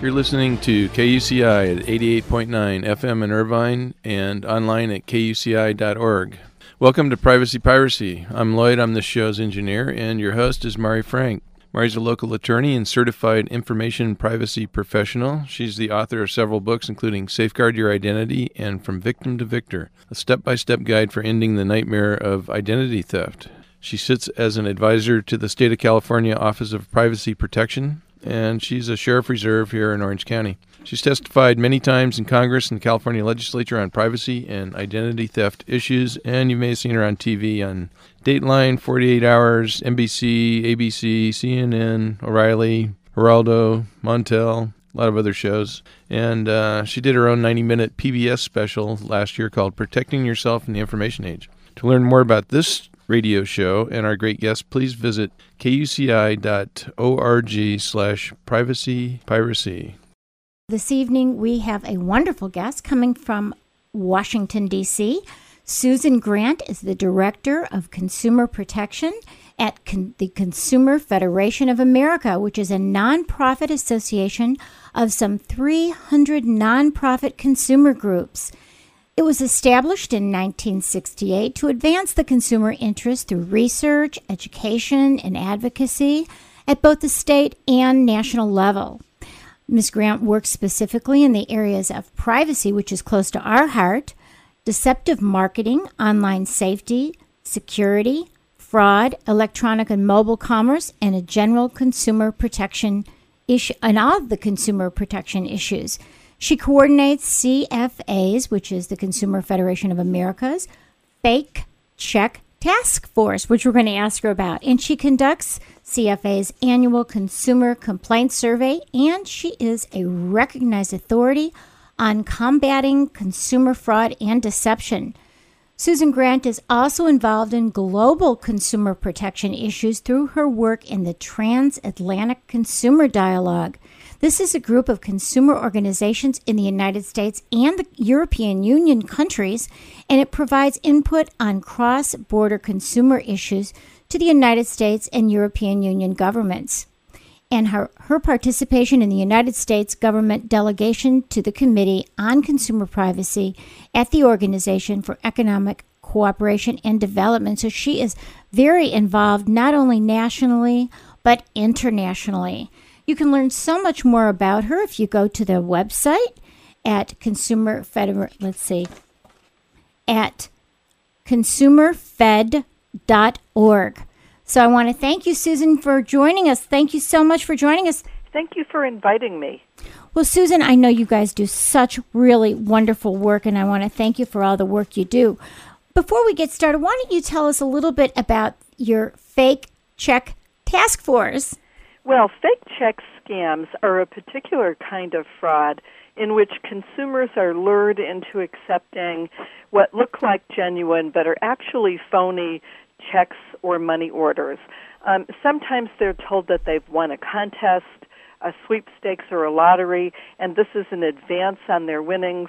You're listening to KUCI at 88.9 FM in Irvine and online at KUCI.org. Welcome to Privacy Piracy. I'm Lloyd, I'm this show's engineer, and your host is Mari Frank. Mari's a local attorney and certified information privacy professional. She's the author of several books, including Safeguard Your Identity and From Victim to Victor, a step-by-step guide for ending the nightmare of identity theft. She sits as an advisor to the State of California Office of Privacy Protection, and she's a sheriff reserve here in Orange County. She's testified many times in Congress and the California legislature on privacy and identity theft issues, and you may have seen her on TV on Dateline, 48 Hours, NBC, ABC, CNN, O'Reilly, Geraldo, Montel, a lot of other shows. And she did her own 90-minute PBS special last year called Protecting Yourself in the Information Age. To learn more about this radio show and our great guests, please visit kuci.org/privacypiracy. This evening, we have a wonderful guest coming from Washington, D.C. Susan Grant is the Director of Consumer Protection at the Consumer Federation of America, which is a nonprofit association of some 300 nonprofit consumer groups. It was established in 1968 to advance the consumer interest through research, education, and advocacy at both the state and national level. Ms. Grant works specifically in the areas of privacy, which is close to our heart, deceptive marketing, online safety, security, fraud, electronic and mobile commerce, and a general consumer protection issue, and all of the consumer protection issues. She coordinates CFA's, which is the Consumer Federation of America's, Fake Check Task Force, which we're going to ask her about. And she conducts CFA's annual Consumer Complaint Survey, and she is a recognized authority on combating consumer fraud and deception. Susan Grant is also involved in global consumer protection issues through her work in the Transatlantic Consumer Dialogue. This is a group of consumer organizations in the United States and the European Union countries, and it provides input on cross-border consumer issues to the United States and European Union governments. And her participation in the United States government delegation to the Committee on Consumer Privacy at the Organization for Economic Cooperation and Development. So she is very involved not only nationally but internationally. You can learn so much more about her if you go to the website at at ConsumerFed.org. So I want to thank you, Susan, for joining us. Thank you so much for joining us. Thank you for inviting me. Well, Susan, I know you guys do such really wonderful work, and I want to thank you for all the work you do. Before we get started, why don't you tell us a little bit about your Fake Check Task Force? Well, fake check scams are a particular kind of fraud in which consumers are lured into accepting what look like genuine but are actually phony checks or money orders. Sometimes they're told that they've won a contest, a sweepstakes, or a lottery, and this is an advance on their winnings.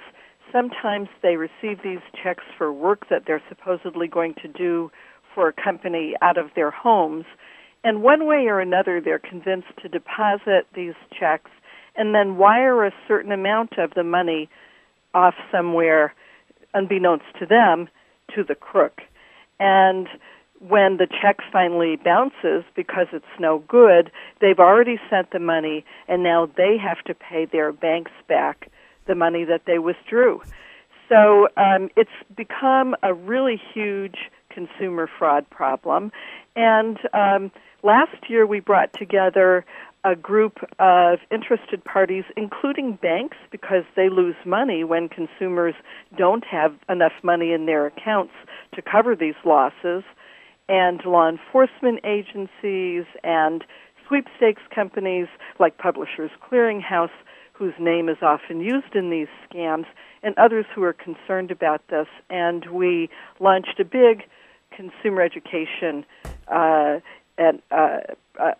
Sometimes they receive these checks for work that they're supposedly going to do for a company out of their homes. And one way or another, they're convinced to deposit these checks and then wire a certain amount of the money off somewhere, unbeknownst to them, to the crook. And when the check finally bounces because it's no good, they've already sent the money, and now they have to pay their banks back the money that they withdrew. So it's become a really huge consumer fraud problem. And last year, we brought together a group of interested parties, including banks, because they lose money when consumers don't have enough money in their accounts to cover these losses, and law enforcement agencies and sweepstakes companies like Publishers Clearinghouse, whose name is often used in these scams, and others who are concerned about this. And we launched a big consumer education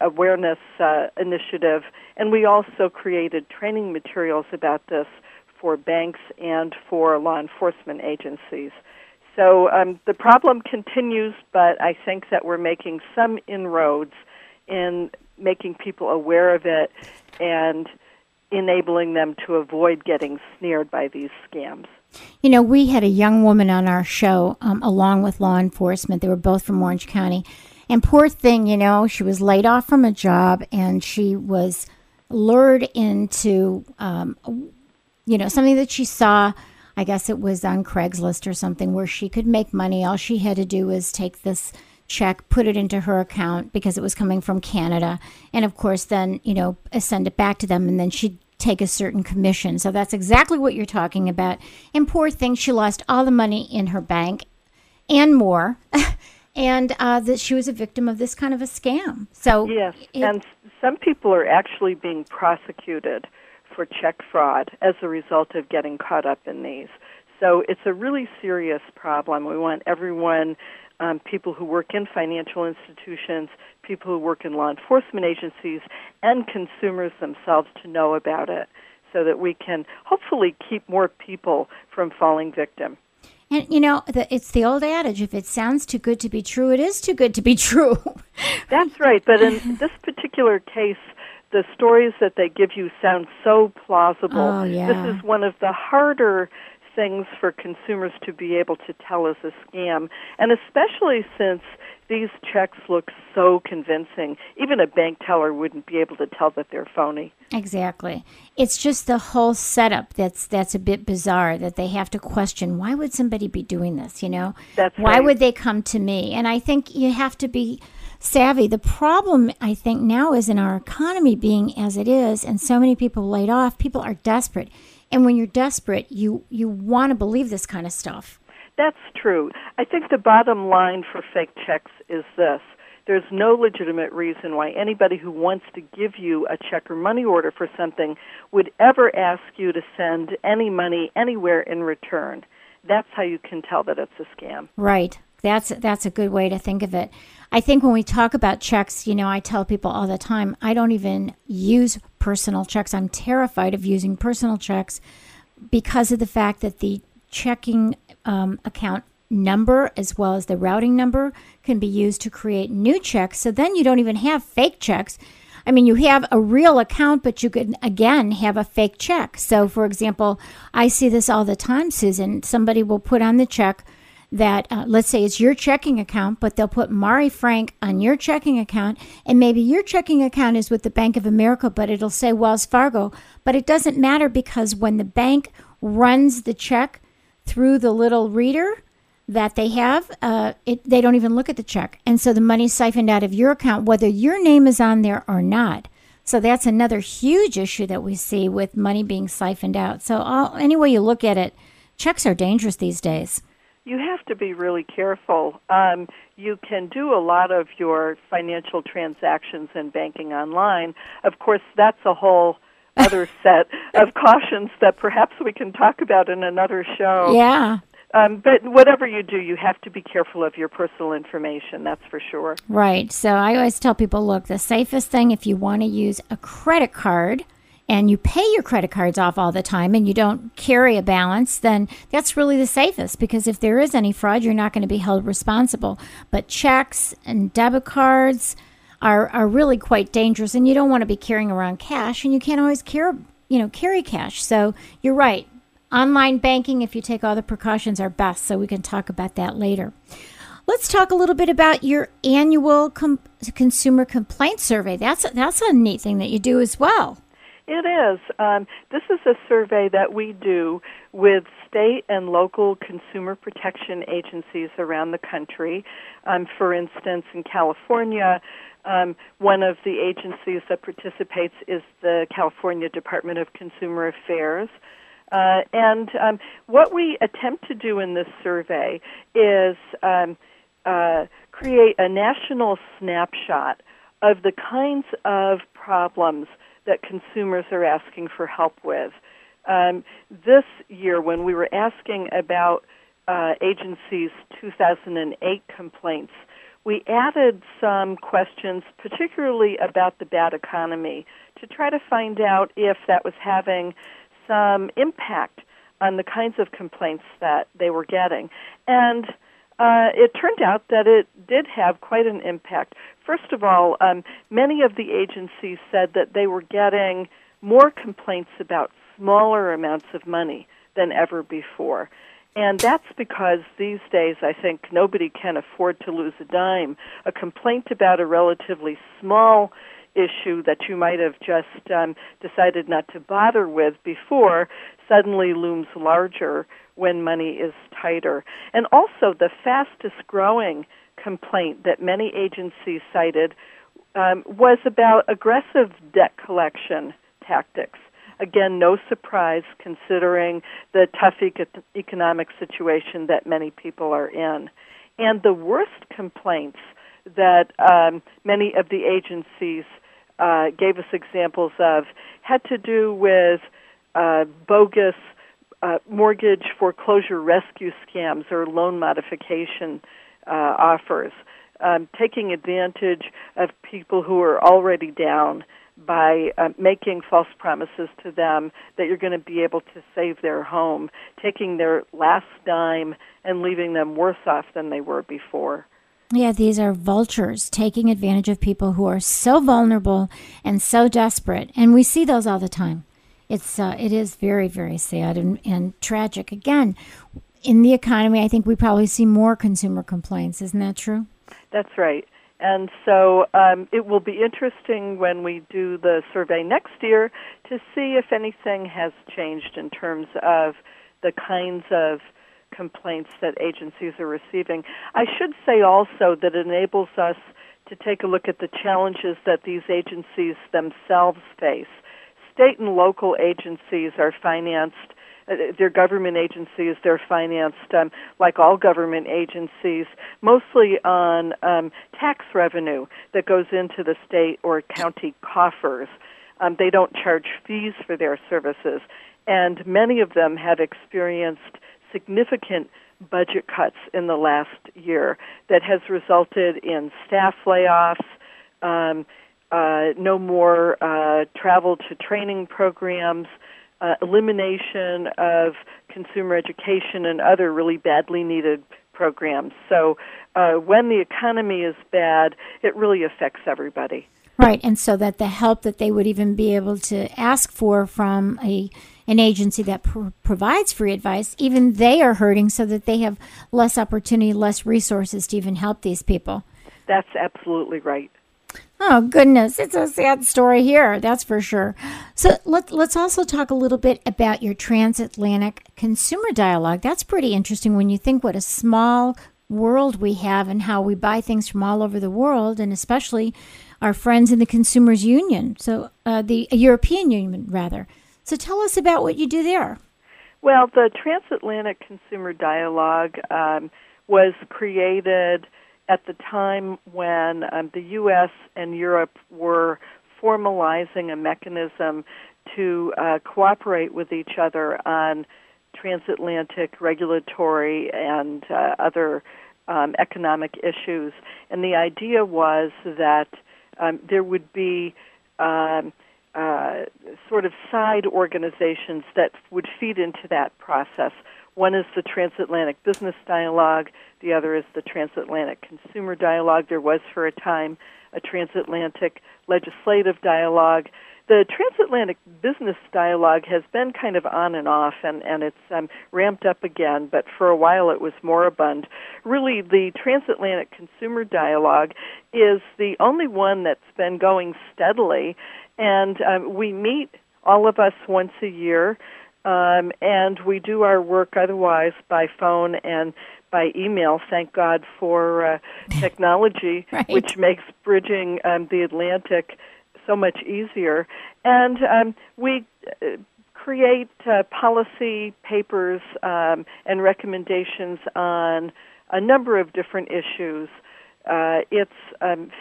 awareness initiative, and we also created training materials about this for banks and for law enforcement agencies. So the problem continues, but I think that we're making some inroads in making people aware of it and enabling them to avoid getting snared by these scams. You know, we had a young woman on our show along with law enforcement. They were both from Orange County. And poor thing, you know, she was laid off from a job and she was lured into, you know, something that she saw. I guess it was on Craigslist or something where she could make money. All she had to do was take this check, put it into her account because it was coming from Canada. And of course, then, you know, send it back to them and then she'd take a certain commission. So that's exactly what you're talking about. And poor thing, she lost all the money in her bank and more. And that she was a victim of this kind of a scam. So yes, and some people are actually being prosecuted for check fraud as a result of getting caught up in these. So it's a really serious problem. We want everyone, people who work in financial institutions, people who work in law enforcement agencies, and consumers themselves to know about it so that we can hopefully keep more people from falling victim. And, you know, it's the old adage, if it sounds too good to be true, it is too good to be true. That's right. But in this particular case, the stories that they give you sound so plausible. Oh, yeah. This is one of the harder things for consumers to be able to tell is a scam, and especially since these checks look so convincing. Even a bank teller wouldn't be able to tell that they're phony. Exactly. It's just the whole setup that's a bit bizarre, that they have to question, why would somebody be doing this, you know? That's right. Why would they come to me? And I think you have to be savvy. The problem, I think, now is in our economy being as it is and so many people laid off, people are desperate. And when you're desperate, you want to believe this kind of stuff. That's true. I think the bottom line for fake checks is this. There's no legitimate reason why anybody who wants to give you a check or money order for something would ever ask you to send any money anywhere in return. That's how you can tell that it's a scam. Right. That's a good way to think of it. I think when we talk about checks, you know, I tell people all the time, I don't even use personal checks. I'm terrified of using personal checks because of the fact that the checking account number as well as the routing number can be used to create new checks. So then you don't even have fake checks. I mean, you have a real account, but you could, again, have a fake check. So, for example, I see this all the time, Susan. Somebody will put on the check that, let's say it's your checking account, but they'll put Mari Frank on your checking account, and maybe your checking account is with the Bank of America, but it'll say Wells Fargo. But it doesn't matter because when the bank runs the check through the little reader that they have, they don't even look at the check. And so the money's siphoned out of your account, whether your name is on there or not. So that's another huge issue that we see with money being siphoned out. So any way you look at it, checks are dangerous these days. You have to be really careful. You can do a lot of your financial transactions and banking online. Of course, that's a whole other set of cautions that perhaps we can talk about in another show. Yeah. But whatever you do, you have to be careful of your personal information, that's for sure. Right. So I always tell people, look, the safest thing if you want to use a credit card and you pay your credit cards off all the time and you don't carry a balance, then that's really the safest because if there is any fraud, you're not going to be held responsible. But checks and debit cards are really quite dangerous, and you don't want to be carrying around cash, and you can't always carry cash. So you're right. Online banking, if you take all the precautions, are best, so we can talk about that later. Let's talk a little bit about your annual consumer complaint survey. That's a neat thing that you do as well. It is. This is a survey that we do with state and local consumer protection agencies around the country. For instance, in California, One of the agencies that participates is the California Department of Consumer Affairs. And what we attempt to do in this survey is create a national snapshot of the kinds of problems that consumers are asking for help with. This year, when we were asking about agencies' 2008 complaints, we added some questions, particularly about the bad economy, to try to find out if that was having some impact on the kinds of complaints that they were getting. And it turned out that it did have quite an impact. First of all, many of the agencies said that they were getting more complaints about smaller amounts of money than ever before. And that's because these days, I think, nobody can afford to lose a dime. A complaint about a relatively small issue that you might have just decided not to bother with before suddenly looms larger when money is tighter. And also, the fastest-growing complaint that many agencies cited was about aggressive debt collection tactics. Again, no surprise considering the tough economic situation that many people are in. And the worst complaints that many of the agencies gave us examples of had to do with bogus mortgage foreclosure rescue scams or loan modification offers, taking advantage of people who are already down by making false promises to them that you're going to be able to save their home, taking their last dime and leaving them worse off than they were before. Yeah, these are vultures taking advantage of people who are so vulnerable and so desperate. And we see those all the time. It is very, very sad and tragic. Again, in the economy, I think we probably see more consumer complaints. Isn't that true? That's right. And so it will be interesting when we do the survey next year to see if anything has changed in terms of the kinds of complaints that agencies are receiving. I should say also that it enables us to take a look at the challenges that these agencies themselves face. State and local agencies are financed, their government agencies, they're financed, like all government agencies, mostly on tax revenue that goes into the state or county coffers. They don't charge fees for their services, and many of them have experienced significant budget cuts in the last year that has resulted in staff layoffs, no more travel to training programs, elimination of consumer education and other really badly needed programs. So when the economy is bad, it really affects everybody. Right, and so that the help that they would even be able to ask for from an agency that provides free advice, even they are hurting so that they have less opportunity, less resources to even help these people. That's absolutely right. Oh, goodness. It's a sad story here, that's for sure. So let's also talk a little bit about your Transatlantic Consumer Dialogue. That's pretty interesting when you think what a small world we have and how we buy things from all over the world, and especially our friends in the Consumers Union, so the European Union, rather. So tell us about what you do there. Well, the Transatlantic Consumer Dialogue was created at the time when the U.S. and Europe were formalizing a mechanism to cooperate with each other on transatlantic regulatory and other economic issues. And the idea was that there would be sort of side organizations that would feed into that process. One is the Transatlantic Business Dialogue. The other is the Transatlantic Consumer Dialogue. There was, for a time, a Transatlantic Legislative Dialogue. The Transatlantic Business Dialogue has been kind of on and off, and it's ramped up again, but for a while it was moribund. Really, the Transatlantic Consumer Dialogue is the only one that's been going steadily, and we meet, all of us, once a year, and we do our work otherwise by phone and by email, thank God for technology, right. which makes bridging the Atlantic so much easier. And we create policy papers and recommendations on a number of different issues. It's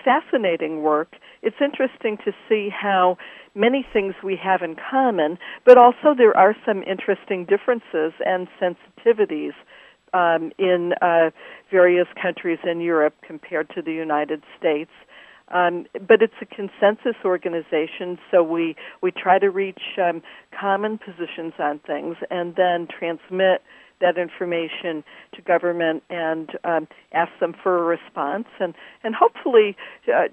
fascinating work. It's interesting to see how many things we have in common, but also there are some interesting differences and sensitivities in various countries in Europe compared to the United States. But it's a consensus organization, so we try to reach common positions on things and then transmit that information to government and ask them for a response, and hopefully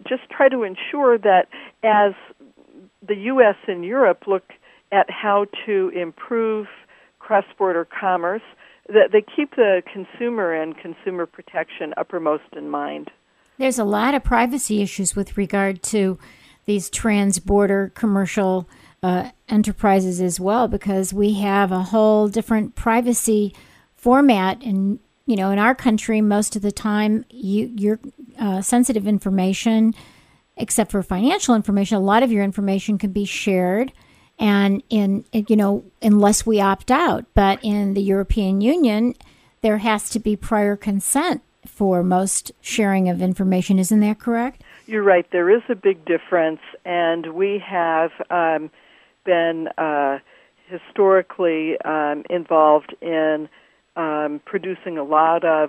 just try to ensure that as the U.S. and Europe look at how to improve cross-border commerce, that they keep the consumer and consumer protection uppermost in mind. There's a lot of privacy issues with regard to these trans-border commercial enterprises as well, because we have a whole different privacy format, and you know, in our country most of the time your sensitive information, except for financial information, a lot of your information can be shared, and in, you know, unless we opt out. But in the European Union there has to be prior consent for most sharing of information, isn't that correct? You're right, there is a big difference, and we have been historically involved in producing a lot of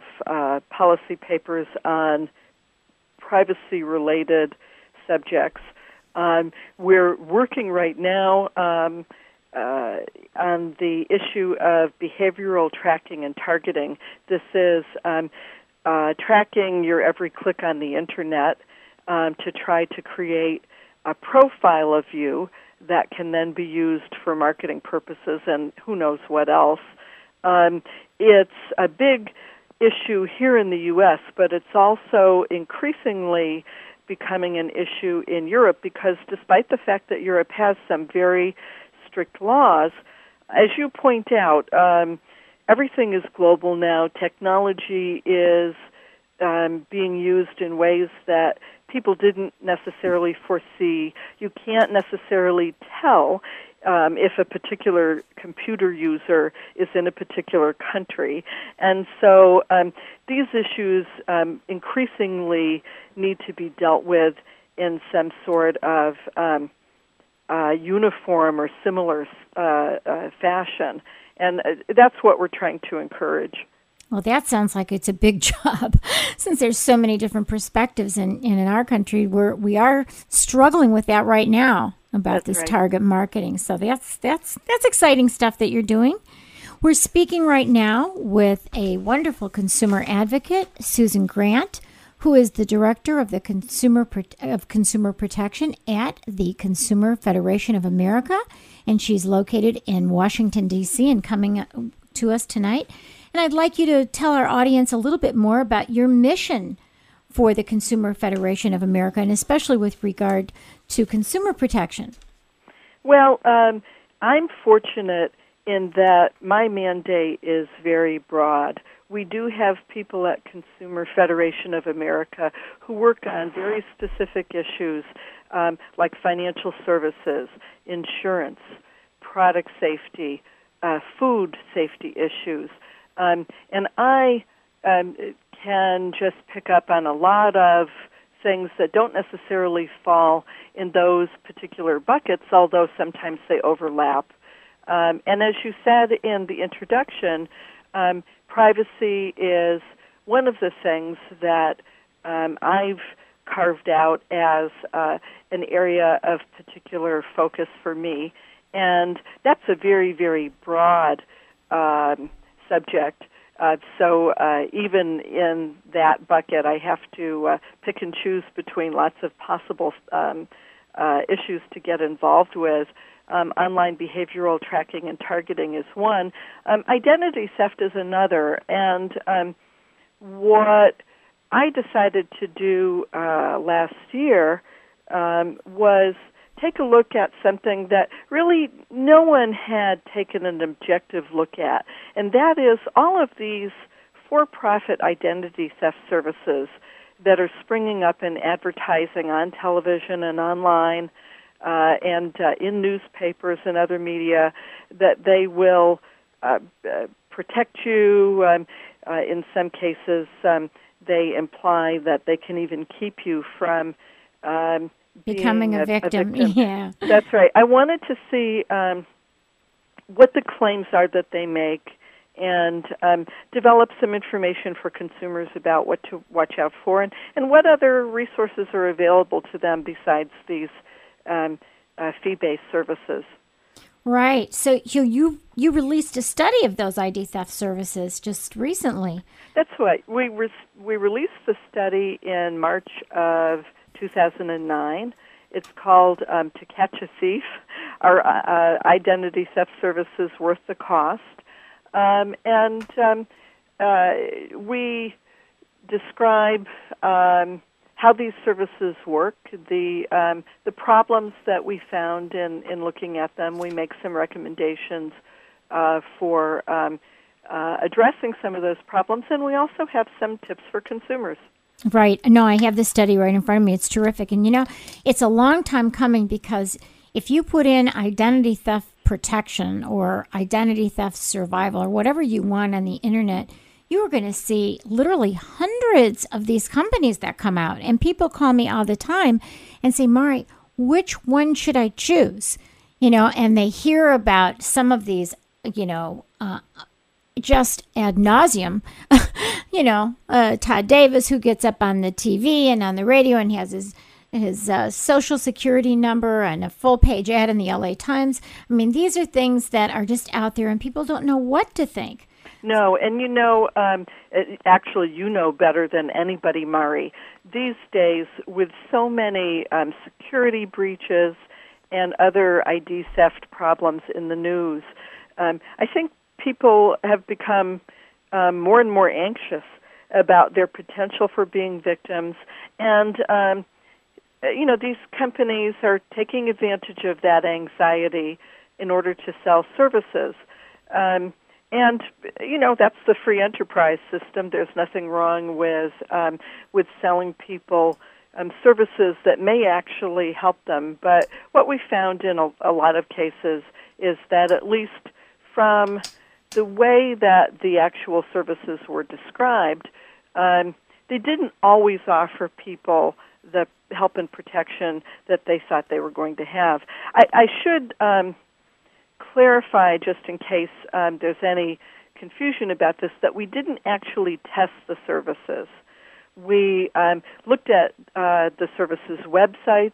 policy papers on privacy-related subjects. We're working right now on the issue of behavioral tracking and targeting. This is tracking your every click on the Internet to try to create a profile of you that can then be used for marketing purposes and who knows what else. It's a big issue here in the U.S., but it's also increasingly becoming an issue in Europe because despite the fact that Europe has some very strict laws, as you point out, everything is global now. Technology is being used in ways that people didn't necessarily foresee. You can't necessarily tell if a particular computer user is in a particular country. And so these issues increasingly need to be dealt with in some sort of uniform or similar fashion. And that's what we're trying to encourage. Well, that sounds like it's a big job, since there's so many different perspectives, and in our country we are struggling with that right now about this target marketing. So that's exciting stuff that you're doing. We're speaking right now with a wonderful consumer advocate, Susan Grant, who is the director of the Consumer Protection at the Consumer Federation of America, and she's located in Washington D.C. and coming to us tonight. And I'd like you to tell our audience a little bit more about your mission for the Consumer Federation of America, and especially with regard to consumer protection. Well, I'm fortunate in that my mandate is very broad. We do have people at Consumer Federation of America who work on very specific issues like financial services, insurance, product safety, food safety issues. And I can just pick up on a lot of things that don't necessarily fall in those particular buckets, although sometimes they overlap. And as you said in the introduction, privacy is one of the things that I've carved out as an area of particular focus for me. And that's a very, very broad subject. So even in that bucket, I have to pick and choose between lots of possible issues to get involved with. Online behavioral tracking and targeting is one. Identity theft is another. And what I decided to do last year was take a look at something that really no one had taken an objective look at, and that is all of these for-profit identity theft services that are springing up in advertising on television and online and in newspapers and other media, that they will protect you. In some cases, they imply that they can even keep you from becoming a victim. Yeah, that's right. I wanted to see what the claims are that they make, and develop some information for consumers about what to watch out for, and what other resources are available to them besides these fee-based services. Right. So you released a study of those ID theft services just recently. That's right. We released the study in March of 2009. It's called To Catch a Thief, Are Identity Theft Services Worth the Cost? We describe how these services work, the problems that we found in looking at them. We make some recommendations for addressing some of those problems, and we also have some tips for consumers. Right. No, I have this study right in front of me. It's terrific. And, it's a long time coming, because if you put in identity theft protection or identity theft survival or whatever you want on the internet, you are going to see literally hundreds of these companies that come out. And people call me all the time and say, Mari, which one should I choose? And they hear about some of these, just ad nauseum, Todd Davis, who gets up on the TV and on the radio and has his social security number and a full-page ad in the LA Times. I mean, these are things that are just out there, and people don't know what to think. No, and actually, better than anybody, Mari, these days, with so many security breaches and other ID theft problems in the news, I think people have become more and more anxious about their potential for being victims, and these companies are taking advantage of that anxiety in order to sell services. That's the free enterprise system. There's nothing wrong with selling people services that may actually help them. But what we found in a lot of cases is that, at least from the way that the actual services were described, they didn't always offer people the help and protection that they thought they were going to have. I should clarify, just in case there's any confusion about this, that we didn't actually test the services. We looked at the services' websites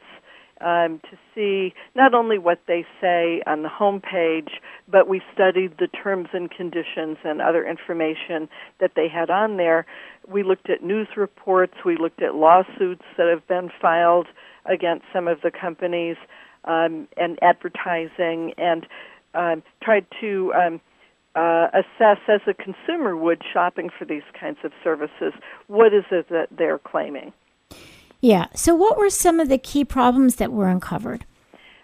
to see not only what they say on the homepage, but we studied the terms and conditions and other information that they had on there. We looked at news reports. We looked at lawsuits that have been filed against some of the companies and advertising, and tried to assess, as a consumer would shopping for these kinds of services, what is it that they're claiming. Yeah. So what were some of the key problems that were uncovered?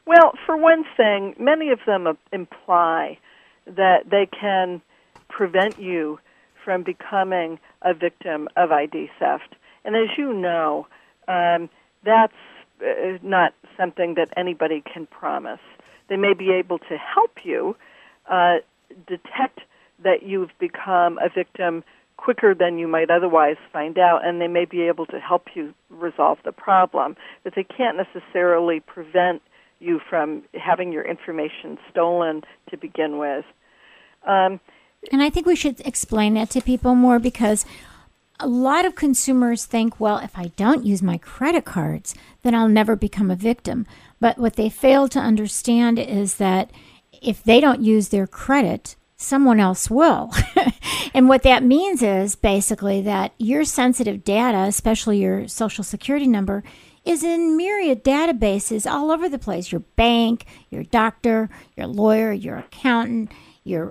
Well, for one thing, many of them imply that they can prevent you from becoming a victim of ID theft. And as you know, that's not something that anybody can promise. They may be able to help you detect that you've become a victim quicker than you might otherwise find out, and they may be able to help you resolve the problem, but they can't necessarily prevent you from having your information stolen to begin with. And I think we should explain that to people more, because a lot of consumers think, well, if I don't use my credit cards, then I'll never become a victim. But what they fail to understand is that if they don't use their credit, someone else will. And what that means is basically that your sensitive data, especially your social security number, is in myriad databases all over the place. Your bank, your doctor, your lawyer, your accountant, your,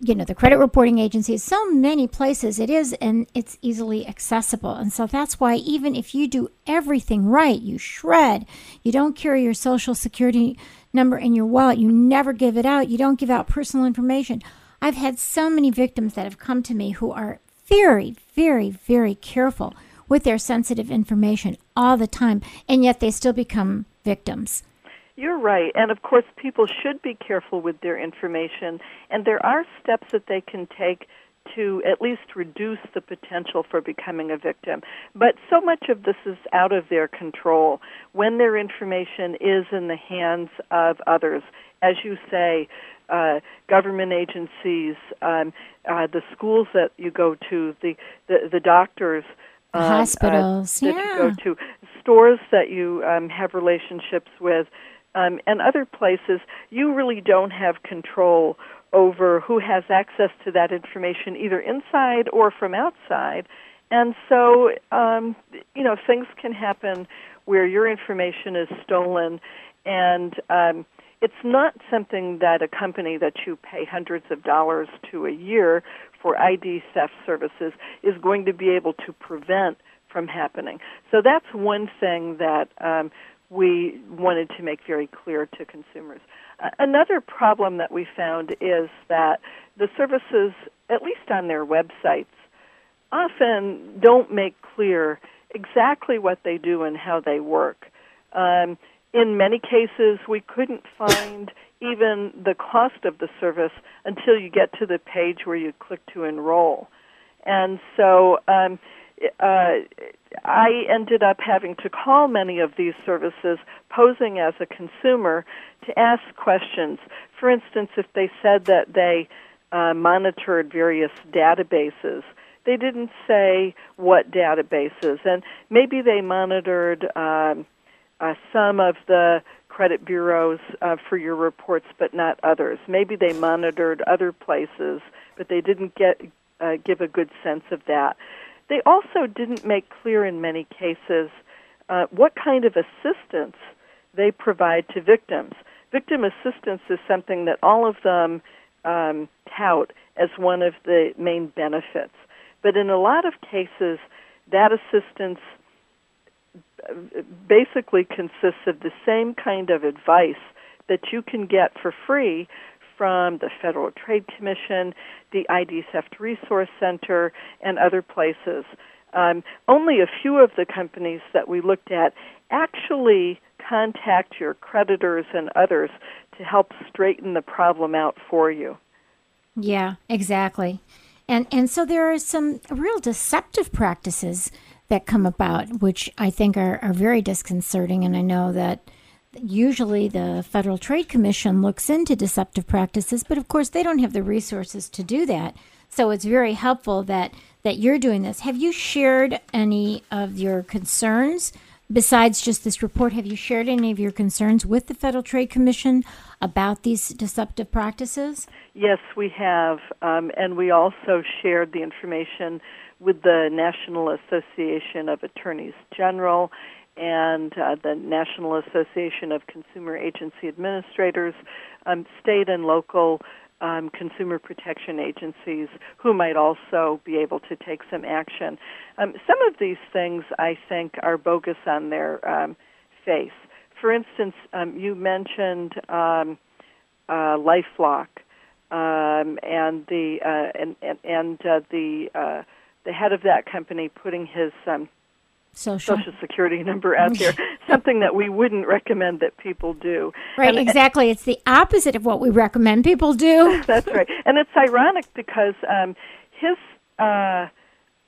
the credit reporting agencies, so many places it is, and it's easily accessible. And so that's why, even if you do everything right, you shred, you don't carry your social security number in your wallet, you never give it out, you don't give out personal information. I've had so many victims that have come to me who are very, very, very careful with their sensitive information all the time, and yet they still become victims. You're right. And, of course, people should be careful with their information, and there are steps that they can take to at least reduce the potential for becoming a victim. But so much of this is out of their control when their information is in the hands of others. As you say, government agencies, the schools that you go to, the doctors, hospitals that you go to, stores that you have relationships with, and other places. You really don't have control over who has access to that information, either inside or from outside. And so, things can happen where your information is stolen, and it's not something that a company that you pay hundreds of dollars to a year for ID theft services is going to be able to prevent from happening. So that's one thing that we wanted to make very clear to consumers. Another problem that we found is that the services, at least on their websites, often don't make clear exactly what they do and how they work. In many cases, we couldn't find even the cost of the service until you get to the page where you click to enroll. And so I ended up having to call many of these services, posing as a consumer, to ask questions. For instance, if they said that they monitored various databases, they didn't say what databases. And maybe they monitored some of the credit bureaus for your reports, but not others. Maybe they monitored other places, but they didn't give a good sense of that. They also didn't make clear in many cases what kind of assistance they provide to victims. Victim assistance is something that all of them tout as one of the main benefits. But in a lot of cases, that assistance basically consists of the same kind of advice that you can get for free from the Federal Trade Commission, the ID Theft Resource Center, and other places. Only a few of the companies that we looked at actually contact your creditors and others to help straighten the problem out for you. Yeah, exactly. And so there are some real deceptive practices that come about, which I think are very disconcerting, and I know that usually the Federal Trade Commission looks into deceptive practices, but of course they don't have the resources to do that. So it's very helpful that you're doing this. Have you shared any of your concerns besides just this report? Have you shared any of your concerns with the Federal Trade Commission about these deceptive practices? Yes, we have. And we also shared the information with the National Association of Attorneys General and the National Association of Consumer Agency Administrators, state and local consumer protection agencies who might also be able to take some action. Some of these things, I think, are bogus on their face. For instance, you mentioned LifeLock and the head of that company putting his Social Security number out there, something that we wouldn't recommend that people do. Right, and exactly. It's the opposite of what we recommend people do. That's right. And it's ironic because his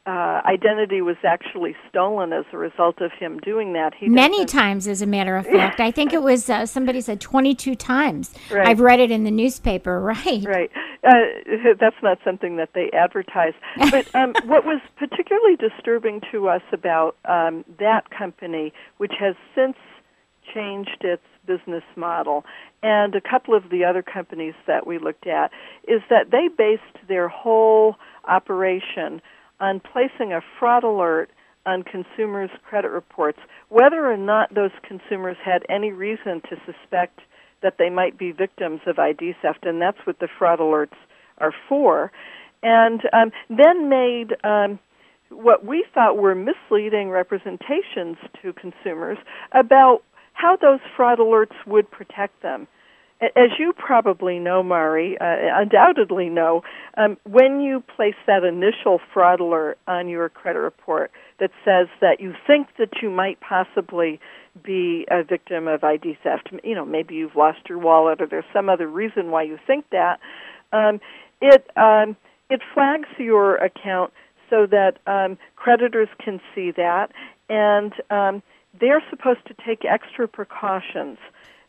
identity was actually stolen as a result of him doing that. Many times, as a matter of fact. I think it was, somebody said 22 times. Right. I've read it in the newspaper, right? Right. That's not something that they advertise. But what was particularly disturbing to us about that company, which has since changed its business model, and a couple of the other companies that we looked at, is that they based their whole operation on placing a fraud alert on consumers' credit reports, whether or not those consumers had any reason to suspect that they might be victims of ID theft, and that's what the fraud alerts are for, and then made what we thought were misleading representations to consumers about how those fraud alerts would protect them. As you probably know, Mari, undoubtedly know, when you place that initial fraud alert on your credit report that says that you think that you might possibly be a victim of ID theft, you know, maybe you've lost your wallet or there's some other reason why you think that, it flags your account so that creditors can see that, and they're supposed to take extra precautions.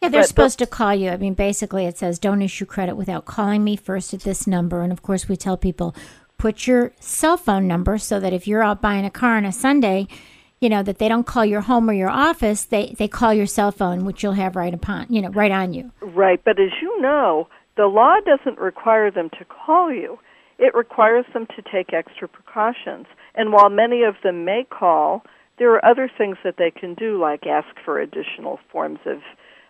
Yeah, they're supposed to call you. I mean, basically it says, don't issue credit without calling me first at this number. And, of course, we tell people, put your cell phone number so that if you're out buying a car on a Sunday, you know, that they don't call your home or your office. They call your cell phone, which you'll have right on you. Right. But as you know, the law doesn't require them to call you. It requires them to take extra precautions. And while many of them may call, there are other things that they can do, like ask for additional forms of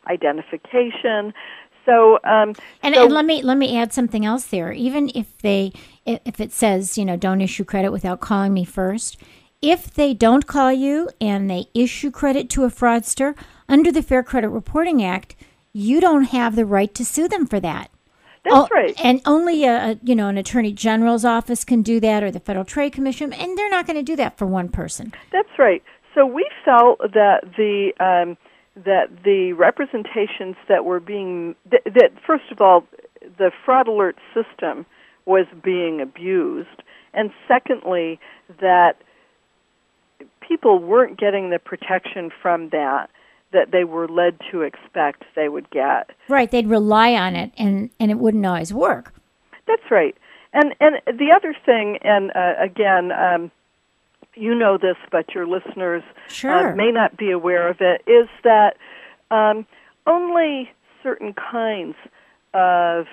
identification. So, and let me add something else there. Even if it says, you know, don't issue credit without calling me first, if they don't call you and they issue credit to a fraudster under the Fair Credit Reporting Act, you don't have the right to sue them for that. That's right. And only an attorney general's office can do that, or the Federal Trade Commission, and they're not going to do that for one person. That's right. So we felt that the representations that were being, that first of all, the fraud alert system was being abused, and secondly, that people weren't getting the protection from that they were led to expect they would get. Right, they'd rely on it, and it wouldn't always work. That's right. And the other thing, and again, you know this, but your listeners sure may not be aware of it, is that only certain kinds of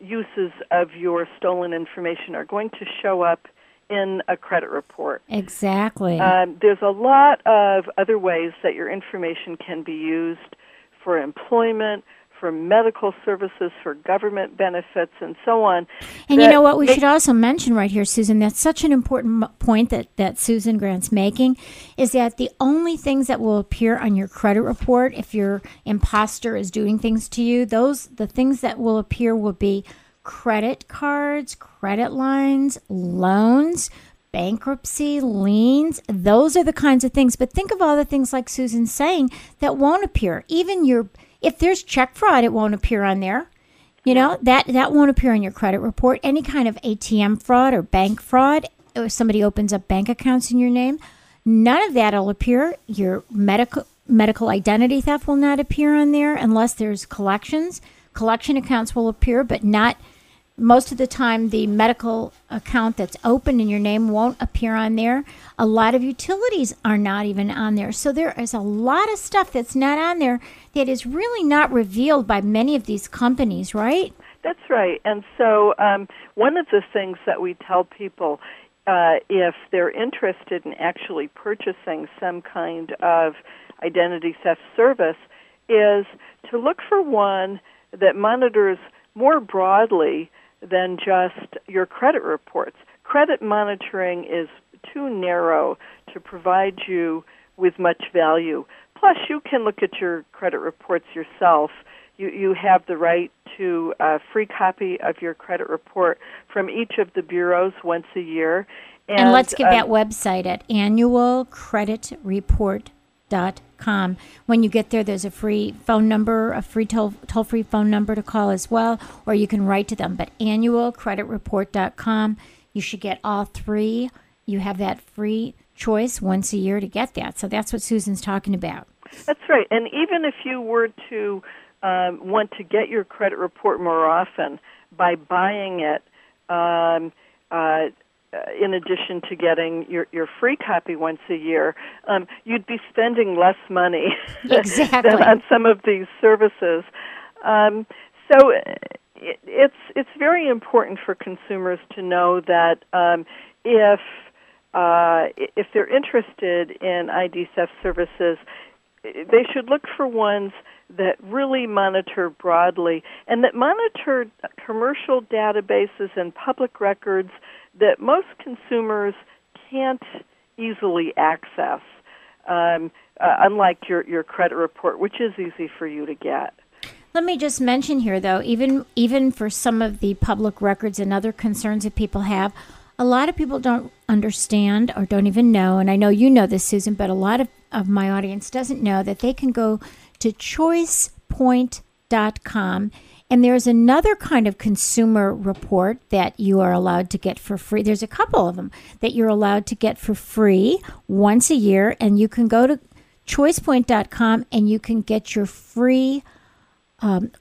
uses of your stolen information are going to show up in a credit report. Exactly. There's a lot of other ways that your information can be used for employment, for medical services, for government benefits, and so on. And you know what? We should also mention right here, Susan, that's such an important point that Susan Grant's making, is that the only things that will appear on your credit report, if your imposter is doing things to you, the things that will appear will be credit cards, credit lines, loans, bankruptcy, liens. Those are the kinds of things. But think of all the things, like Susan's saying, that won't appear. Even your... if there's check fraud, it won't appear on there. You know, that won't appear on your credit report. Any kind of ATM fraud or bank fraud, if somebody opens up bank accounts in your name, none of that will appear. Your medical identity theft will not appear on there unless there's collections. Collection accounts will appear, but not most of the time the medical account that's open in your name won't appear on there. A lot of utilities are not even on there. So there is a lot of stuff that's not on there that is really not revealed by many of these companies, right? That's right. And so one of the things that we tell people, if they're interested in actually purchasing some kind of identity theft service, is to look for one that monitors more broadly than just your credit reports. Credit monitoring is too narrow to provide you with much value. Plus, you can look at your credit reports yourself. You have the right to a free copy of your credit report from each of the bureaus once a year. And let's give that website at annualcreditreport.com. When you get there, there's a free phone number, a free toll-free phone number to call as well, or you can write to them. But annualcreditreport.com, you should get all three. You have that free choice once a year to get that. So that's what Susan's talking about. That's right. And even if you were to want to get your credit report more often by buying it, in addition to getting your free copy once a year, you'd be spending less money exactly than on some of these services. So it's very important for consumers to know that if they're interested in ID theft services, they should look for ones that really monitor broadly and that monitor commercial databases and public records that most consumers can't easily access, unlike your credit report, which is easy for you to get. Let me just mention here, though, even for some of the public records and other concerns that people have, a lot of people don't understand or don't even know, and I know you know this, Susan, but a lot of my audience doesn't know that they can go to choicepoint.com, and there's another kind of consumer report that you are allowed to get for free. There's a couple of them that you're allowed to get for free once a year, and you can go to choicepoint.com and you can get your free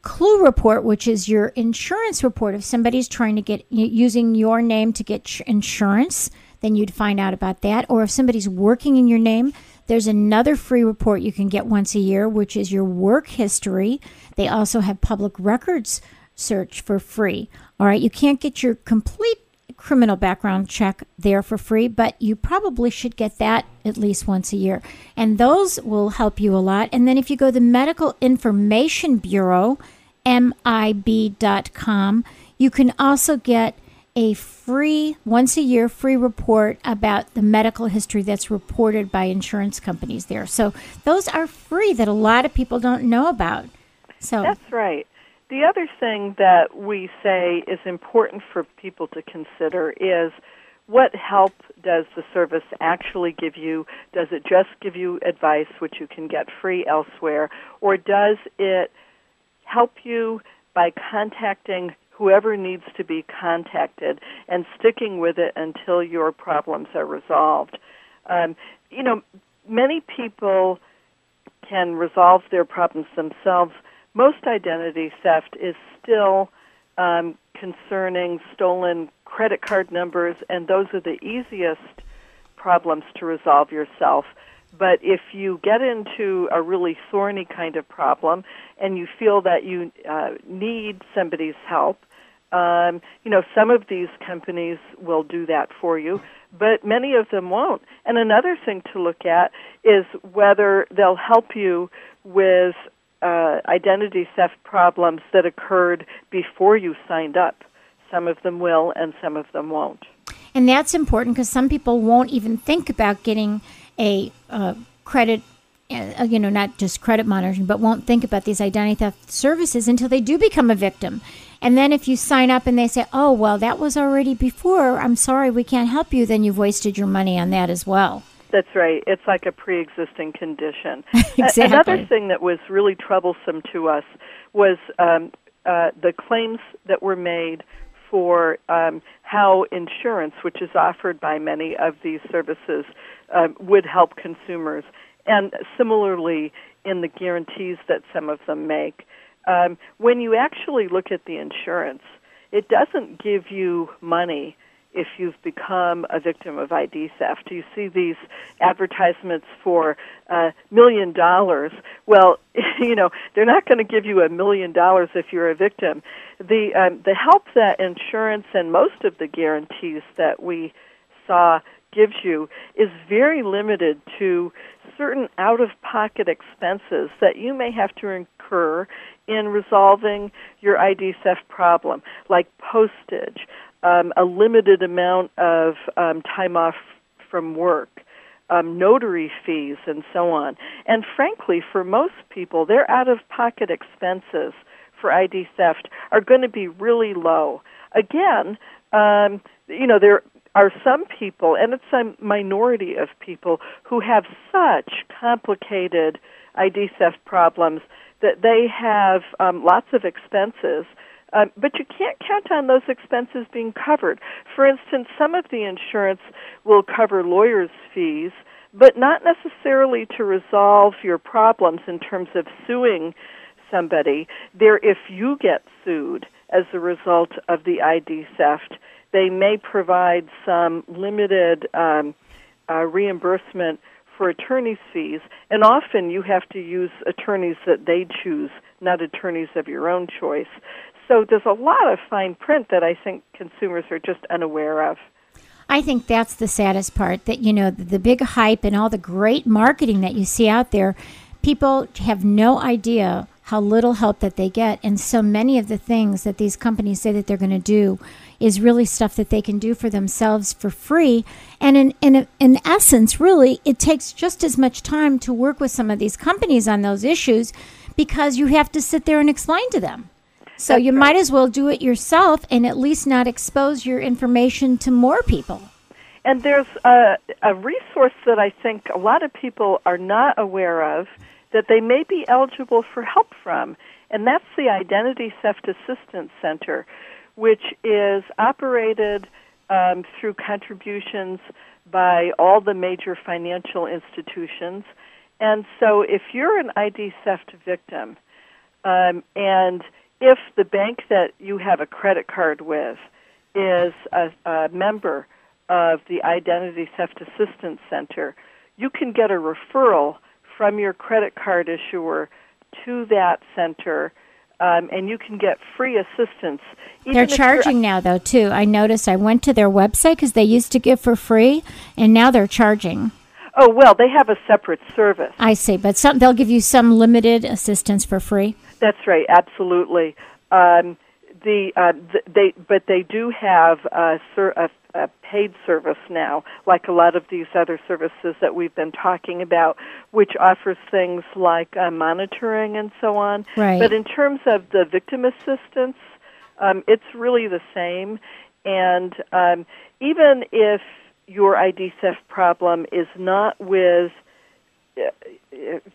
clue report, which is your insurance report. If somebody's trying to get using your name to get insurance, then you'd find out about that. Or if somebody's working in your name, there's another free report you can get once a year, which is your work history. They also have public records search for free. All right, you can't get your complete criminal background check there for free, but you probably should get that at least once a year. And those will help you a lot. And then if you go to the Medical Information Bureau, MIB.com, you can also get a free, once a year, free report about the medical history that's reported by insurance companies there. So those are free that a lot of people don't know about. So that's right. The other thing that we say is important for people to consider is what help does the service actually give you? Does it just give you advice, which you can get free elsewhere, or does it help you by contacting whoever needs to be contacted and sticking with it until your problems are resolved? You know, many people can resolve their problems themselves. Most identity theft is still concerning stolen credit card numbers, and those are the easiest problems to resolve yourself. But if you get into a really thorny kind of problem and you feel that you need somebody's help, you know, some of these companies will do that for you, but many of them won't. And another thing to look at is whether they'll help you with identity theft problems that occurred before you signed up. Some of them will and some of them won't. And that's important because some people won't even think about getting a credit, you know, not just credit monitoring, but won't think about these identity theft services until they do become a victim. And then if you sign up and they say, oh, well, that was already before, I'm sorry, we can't help you, then you've wasted your money on that as well. That's right. It's like a pre-existing condition. Exactly. Another thing that was really troublesome to us was the claims that were made for how insurance, which is offered by many of these services, would help consumers. And similarly, in the guarantees that some of them make. When you actually look at the insurance, it doesn't give you money if you've become a victim of ID theft. You see these advertisements for $1 million. Well, you know, they're not going to give you $1 million if you're a victim. The help that insurance and most of the guarantees that we saw gives you is very limited to certain out-of-pocket expenses that you may have to incur in resolving your ID theft problem, like postage, a limited amount of time off from work, notary fees, and so on. And frankly, for most people, their out-of-pocket expenses for ID theft are going to be really low. Again, you know, there are some people, and it's a minority of people, who have such complicated ID theft problems that they have lots of expenses. But you can't count on those expenses being covered. For instance, some of the insurance will cover lawyers' fees, but not necessarily to resolve your problems in terms of suing somebody. There, if you get sued as a result of the ID theft, they may provide some limited reimbursement for attorney's fees, and often you have to use attorneys that they choose, not attorneys of your own choice. So there's a lot of fine print that I think consumers are just unaware of. I think that's the saddest part, that, you know, the big hype and all the great marketing that you see out there, people have no idea how little help that they get. And so many of the things that these companies say that they're going to do is really stuff that they can do for themselves for free. And in essence, really, it takes just as much time to work with some of these companies on those issues because you have to sit there and explain to them. So that's you might as well do it yourself and at least not expose your information to more people. And there's a resource that I think a lot of people are not aware of that they may be eligible for help from, and that's the Identity Theft Assistance Center, which is operated through contributions by all the major financial institutions. And so if you're an ID theft victim, and if the bank that you have a credit card with is a member of the Identity Theft Assistance Center, you can get a referral from your credit card issuer to that center, and you can get free assistance. They're charging now, though, too. I noticed I went to their website because they used to give for free, and now they're charging. Oh, well, they have a separate service. I see, but they'll give you some limited assistance for free. That's right, absolutely. They do have a paid service now, like a lot of these other services that we've been talking about, which offers things like monitoring and so on. Right. But in terms of the victim assistance, it's really the same. And even if your ID theft problem is not with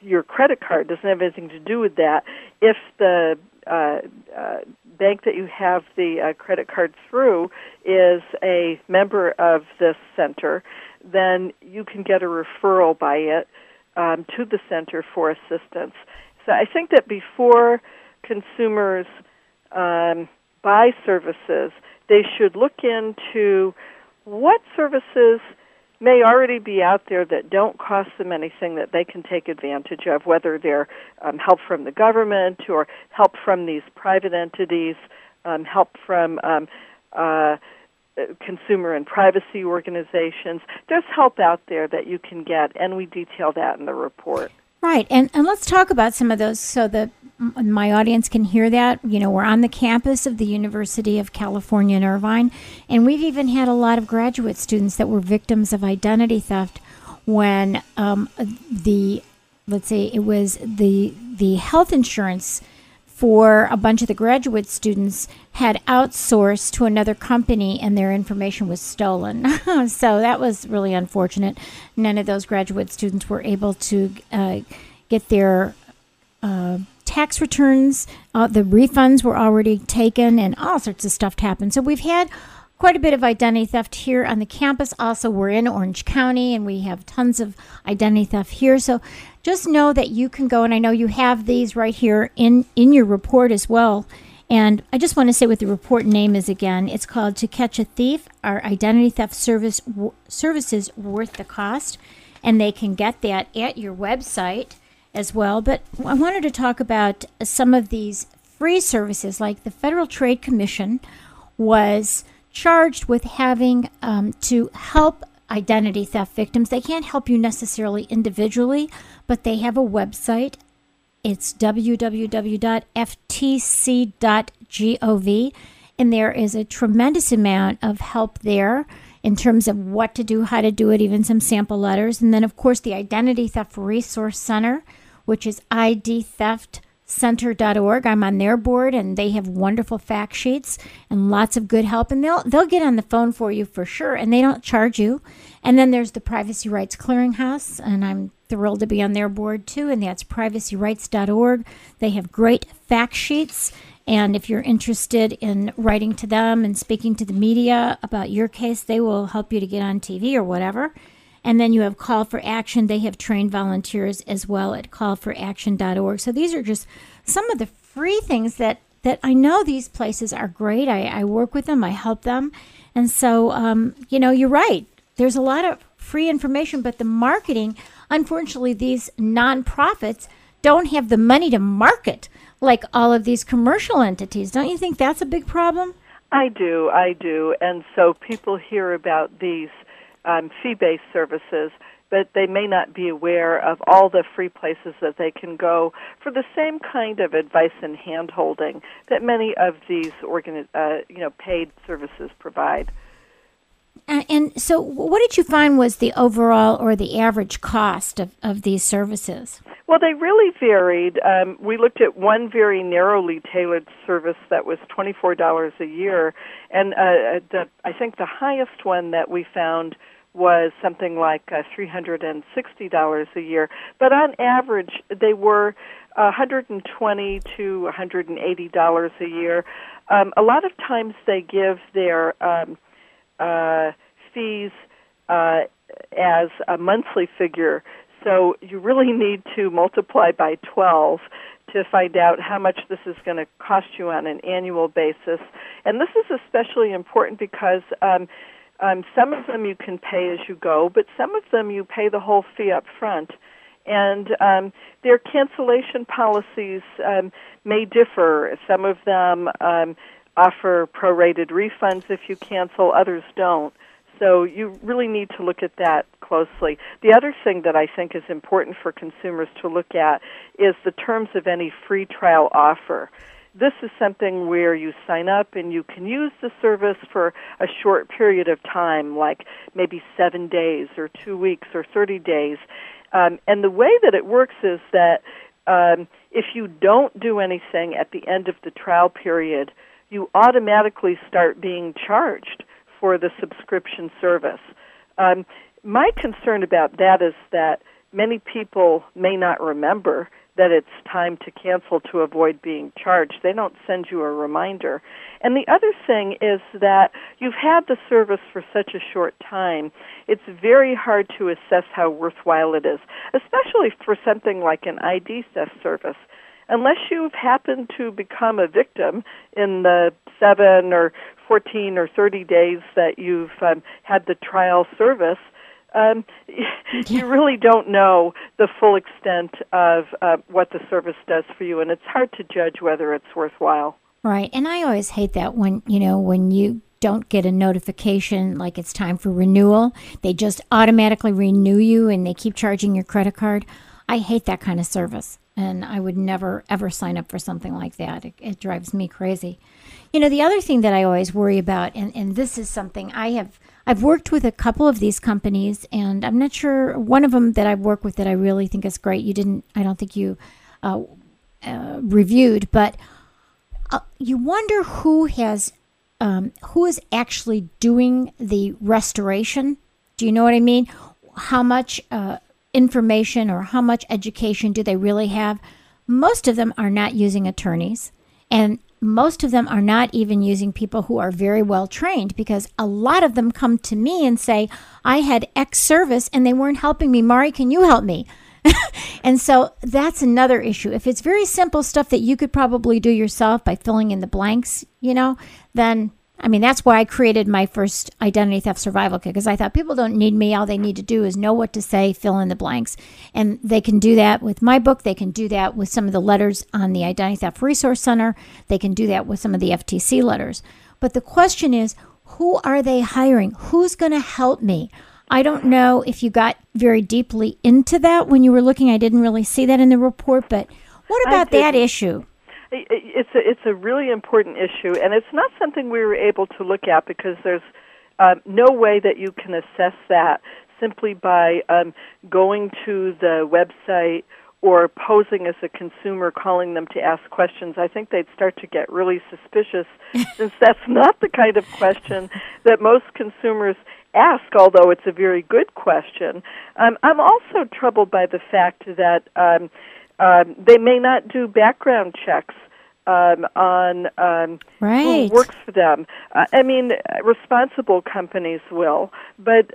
your credit card, doesn't have anything to do with that, if the bank that you have the credit card through is a member of this center, then you can get a referral by it to the center for assistance. So I think that before consumers buy services, they should look into what services may already be out there that don't cost them anything that they can take advantage of, whether they're help from the government or help from these private entities, help from consumer and privacy organizations. There's help out there that you can get, and we detail that in the report. Right, and let's talk about some of those so that my audience can hear that. You know, we're on the campus of the University of California in Irvine, and we've even had a lot of graduate students that were victims of identity theft when the health insurance for a bunch of the graduate students had outsourced to another company and their information was stolen. So that was really unfortunate. None of those graduate students were able to get their tax returns. The refunds were already taken and all sorts of stuff happened. So we've had quite a bit of identity theft here on the campus. Also, we're in Orange County, and we have tons of identity theft here. So just know that you can go, and I know you have these right here in your report as well. And I just want to say what the report name is again. It's called To Catch a Thief, Our Identity Theft Services Worth the Cost. And they can get that at your website as well. But I wanted to talk about some of these free services, like the Federal Trade Commission was charged with having to help identity theft victims. They can't help you necessarily individually, but they have a website. It's www.ftc.gov, and there is a tremendous amount of help there in terms of what to do, how to do it, even some sample letters. And then, of course, the Identity Theft Resource Center, which is IDTheftCenter.org. I'm on their board, and they have wonderful fact sheets and lots of good help, and they'll get on the phone for you for sure, and they don't charge you. And then there's the Privacy Rights Clearinghouse, and I'm thrilled to be on their board too, and that's privacyrights.org. They have great fact sheets, and if you're interested in writing to them and speaking to the media about your case, they will help you to get on TV or whatever. And then you have Call for Action. They have trained volunteers as well at callforaction.org. So these are just some of the free things that I know these places are great. I work with them. I help them. And so, you're right. There's a lot of free information, but the marketing, unfortunately, these nonprofits don't have the money to market like all of these commercial entities. Don't you think that's a big problem? I do. And so people hear about these fee-based services, but they may not be aware of all the free places that they can go for the same kind of advice and hand-holding that many of these paid services provide. And so what did you find was the overall or the average cost of these services? Well, they really varied. We looked at one very narrowly tailored service that was $24 a year, and I think the highest one that we found was something like $360 a year. But on average, they were $120 to $180 a year. A lot of times they give their fees as a monthly figure, so you really need to multiply by 12 to find out how much this is going to cost you on an annual basis. And this is especially important because some of them you can pay as you go, but some of them you pay the whole fee up front. And their cancellation policies may differ. Some of them offer prorated refunds if you cancel, others don't. So you really need to look at that closely. The other thing that I think is important for consumers to look at is the terms of any free trial offer. This is something where you sign up and you can use the service for a short period of time, like maybe 7 days or 2 weeks or 30 days. And the way that it works is that if you don't do anything at the end of the trial period, you automatically start being charged for the subscription service. My concern about that is that many people may not remember that it's time to cancel to avoid being charged. They don't send you a reminder. And the other thing is that you've had the service for such a short time, it's very hard to assess how worthwhile it is, especially for something like an ID theft service. Unless you've happened to become a victim in the 7 or 14 or 30 days that you've had the trial service, you really don't know the full extent of what the service does for you, and it's hard to judge whether it's worthwhile. Right, and I always hate that when you don't get a notification like it's time for renewal. They just automatically renew you and they keep charging your credit card. I hate that kind of service, and I would never, ever sign up for something like that. It drives me crazy. You know, the other thing that I always worry about, and this is something I've worked with a couple of these companies, and I'm not sure, one of them that I've worked with that I really think is great, I don't think you reviewed, but you wonder who is actually doing the restoration. Do you know what I mean? How much information or how much education do they really have? Most of them are not using attorneys, and most of them are not even using people who are very well trained, because a lot of them come to me and say, I had X service and they weren't helping me. Mari, can you help me? And so that's another issue. If it's very simple stuff that you could probably do yourself by filling in the blanks, then, that's why I created my first identity theft survival kit, because I thought people don't need me. All they need to do is know what to say, fill in the blanks. And they can do that with my book. They can do that with some of the letters on the Identity Theft Resource Center. They can do that with some of the FTC letters. But the question is, who are they hiring? Who's going to help me? I don't know if you got very deeply into that when you were looking. I didn't really see that in the report, but what about that issue? It's a really important issue, and it's not something we were able to look at because there's no way that you can assess that simply by going to the website or posing as a consumer, calling them to ask questions. I think they'd start to get really suspicious since that's not the kind of question that most consumers ask, although it's a very good question. I'm also troubled by the fact that they may not do background checks on who works for them. Responsible companies will, but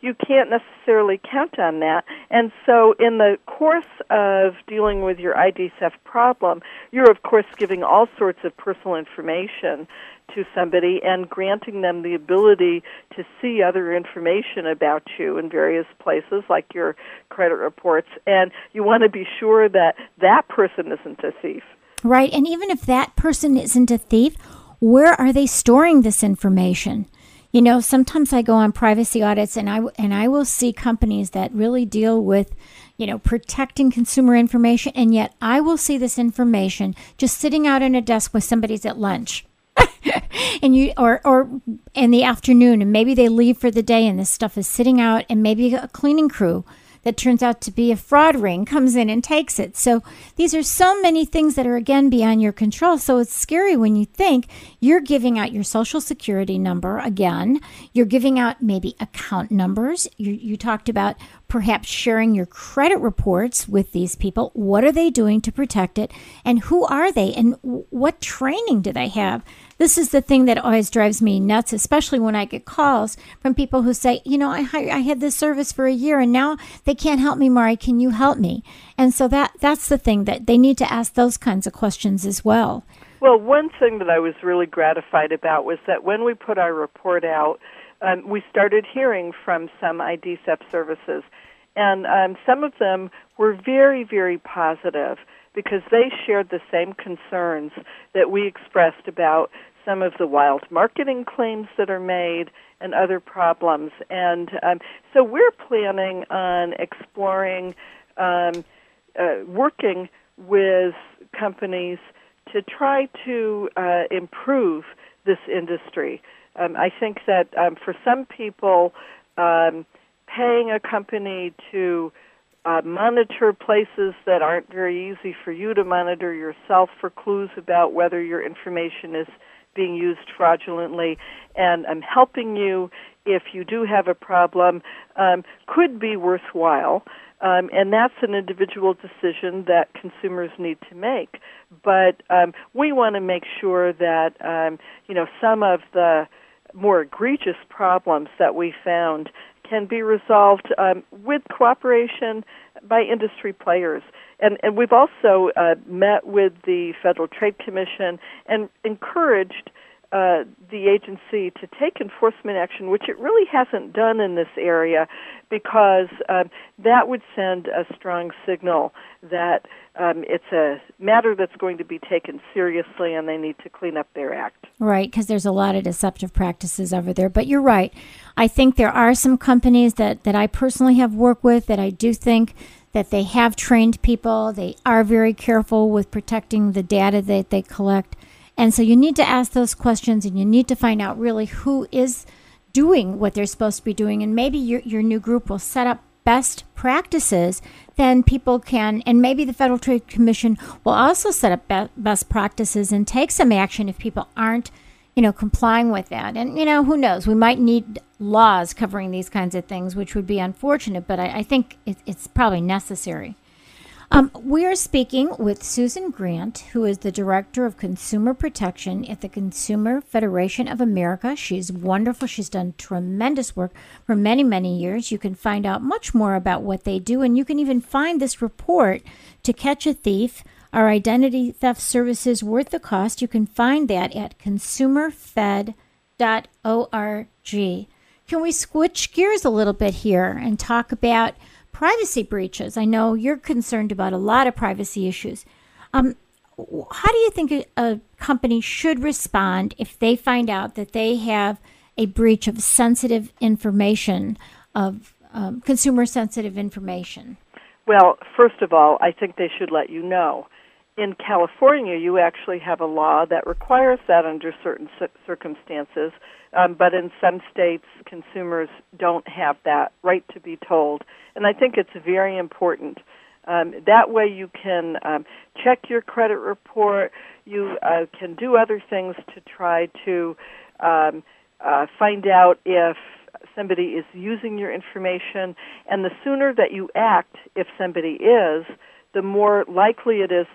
you can't necessarily count on that. And so in the course of dealing with your ID theft problem, you're, of course, giving all sorts of personal information to somebody and granting them the ability to see other information about you in various places, like your credit reports. And you want to be sure that that person isn't a thief. Right, and even if that person isn't a thief, where are they storing this information? You know, sometimes I go on privacy audits, and I will see companies that really deal with, protecting consumer information, and yet I will see this information just sitting out on a desk with somebody's at lunch. and you or in the afternoon, and maybe they leave for the day and this stuff is sitting out, and maybe a cleaning crew that turns out to be a fraud ring comes in and takes it. So these are so many things that are, again, beyond your control. So it's scary when you think you're giving out your social security number again. You're giving out maybe account numbers. You talked about perhaps sharing your credit reports with these people. What are they doing to protect it? And who are they? And what training do they have? This is the thing that always drives me nuts, especially when I get calls from people who say, you know, I had this service for a year and now they can't help me, Mari. Can you help me? And so that's the thing that they need to ask those kinds of questions as well. Well, one thing that I was really gratified about was that when we put our report out, we started hearing from some ID theft services. And some of them were very, very positive, because they shared the same concerns that we expressed about some of the wild marketing claims that are made and other problems. And so we're planning on exploring working with companies to try to improve this industry. I think that for some people, paying a company to monitor places that aren't very easy for you to monitor yourself for clues about whether your information is being used fraudulently, and I'm helping you if you do have a problem, could be worthwhile. And that's an individual decision that consumers need to make. But we want to make sure that, you know, some of the more egregious problems that we found can be resolved with cooperation by industry players. And we've also met with the Federal Trade Commission and encouraged the agency to take enforcement action, which it really hasn't done in this area, because that would send a strong signal that it's a matter that's going to be taken seriously and they need to clean up their act. Right, because there's a lot of deceptive practices over there. But you're right. I think there are some companies that I personally have worked with that I do think that they have trained people. They are very careful with protecting the data that they collect. And so you need to ask those questions, and you need to find out really who is doing what they're supposed to be doing. And maybe your new group will set up best practices, then people can, and maybe the Federal Trade Commission will also set up best practices and take some action if people aren't, you know, complying with that. And, you know, who knows? We might need laws covering these kinds of things, which would be unfortunate, but I think it's probably necessary. We are speaking with Susan Grant, who is the Director of Consumer Protection at the Consumer Federation of America. She's wonderful. She's done tremendous work for many, many years. You can find out much more about what they do, and you can even find this report, To Catch a Thief, Are Identity Theft Services Worth the Cost? You can find that at ConsumerFed.org. Can we switch gears a little bit here and talk about privacy breaches? I know you're concerned about a lot of privacy issues. How do you think a company should respond if they find out that they have a breach of sensitive information, of consumer-sensitive information? Well, first of all, I think they should let you know. In California, you actually have a law that requires that under certain circumstances, but in some states, consumers don't have that right to be told. And I think it's very important. That way you can check your credit report. You can do other things to try to find out if somebody is using your information. And the sooner that you act, if somebody is, the more likely it is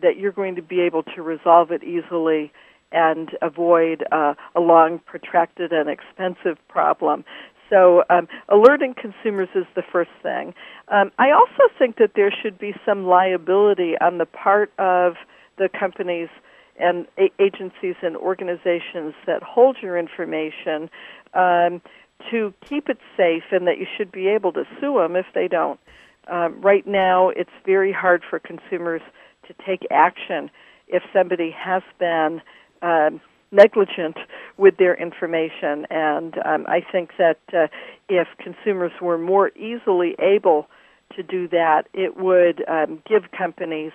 that you're going to be able to resolve it easily and avoid a long, protracted, and expensive problem. So alerting consumers is the first thing. I also think that there should be some liability on the part of the companies and agencies and organizations that hold your information to keep it safe, and that you should be able to sue them if they don't. Right now, it's very hard for consumers to take action if somebody has been negligent with their information. And I think that if consumers were more easily able to do that, it would give companies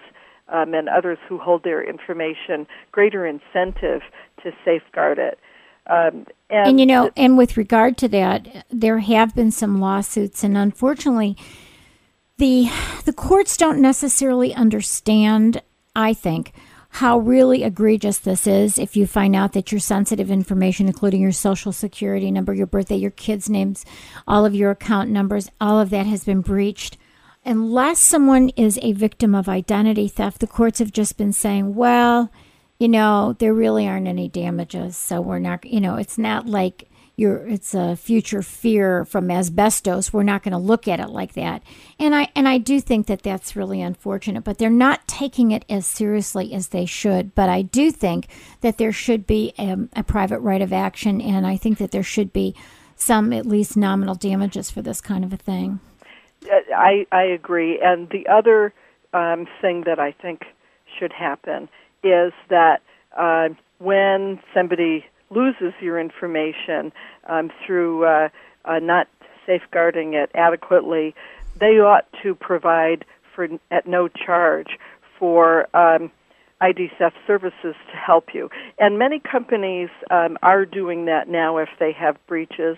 and others who hold their information greater incentive to safeguard it. And you know, and with regard to that, there have been some lawsuits, and unfortunately, the courts don't necessarily understand, I think, how really egregious this is if you find out that your sensitive information, including your social security number, your birthday, your kids' names, all of your account numbers, all of that has been breached. Unless someone is a victim of identity theft, the courts have just been saying, well, you know, there really aren't any damages. So we're not, you know, it's not like it's a future fear from asbestos. We're not going to look at it like that. And I do think that that's really unfortunate, but they're not taking it as seriously as they should. But I do think that there should be a private right of action. And I think that there should be some, at least nominal damages for this kind of a thing. I agree. And the other thing that I think should happen is that when somebody loses your information through not safeguarding it adequately, they ought to provide for at no charge for ID theft services to help you. And many companies are doing that now if they have breaches,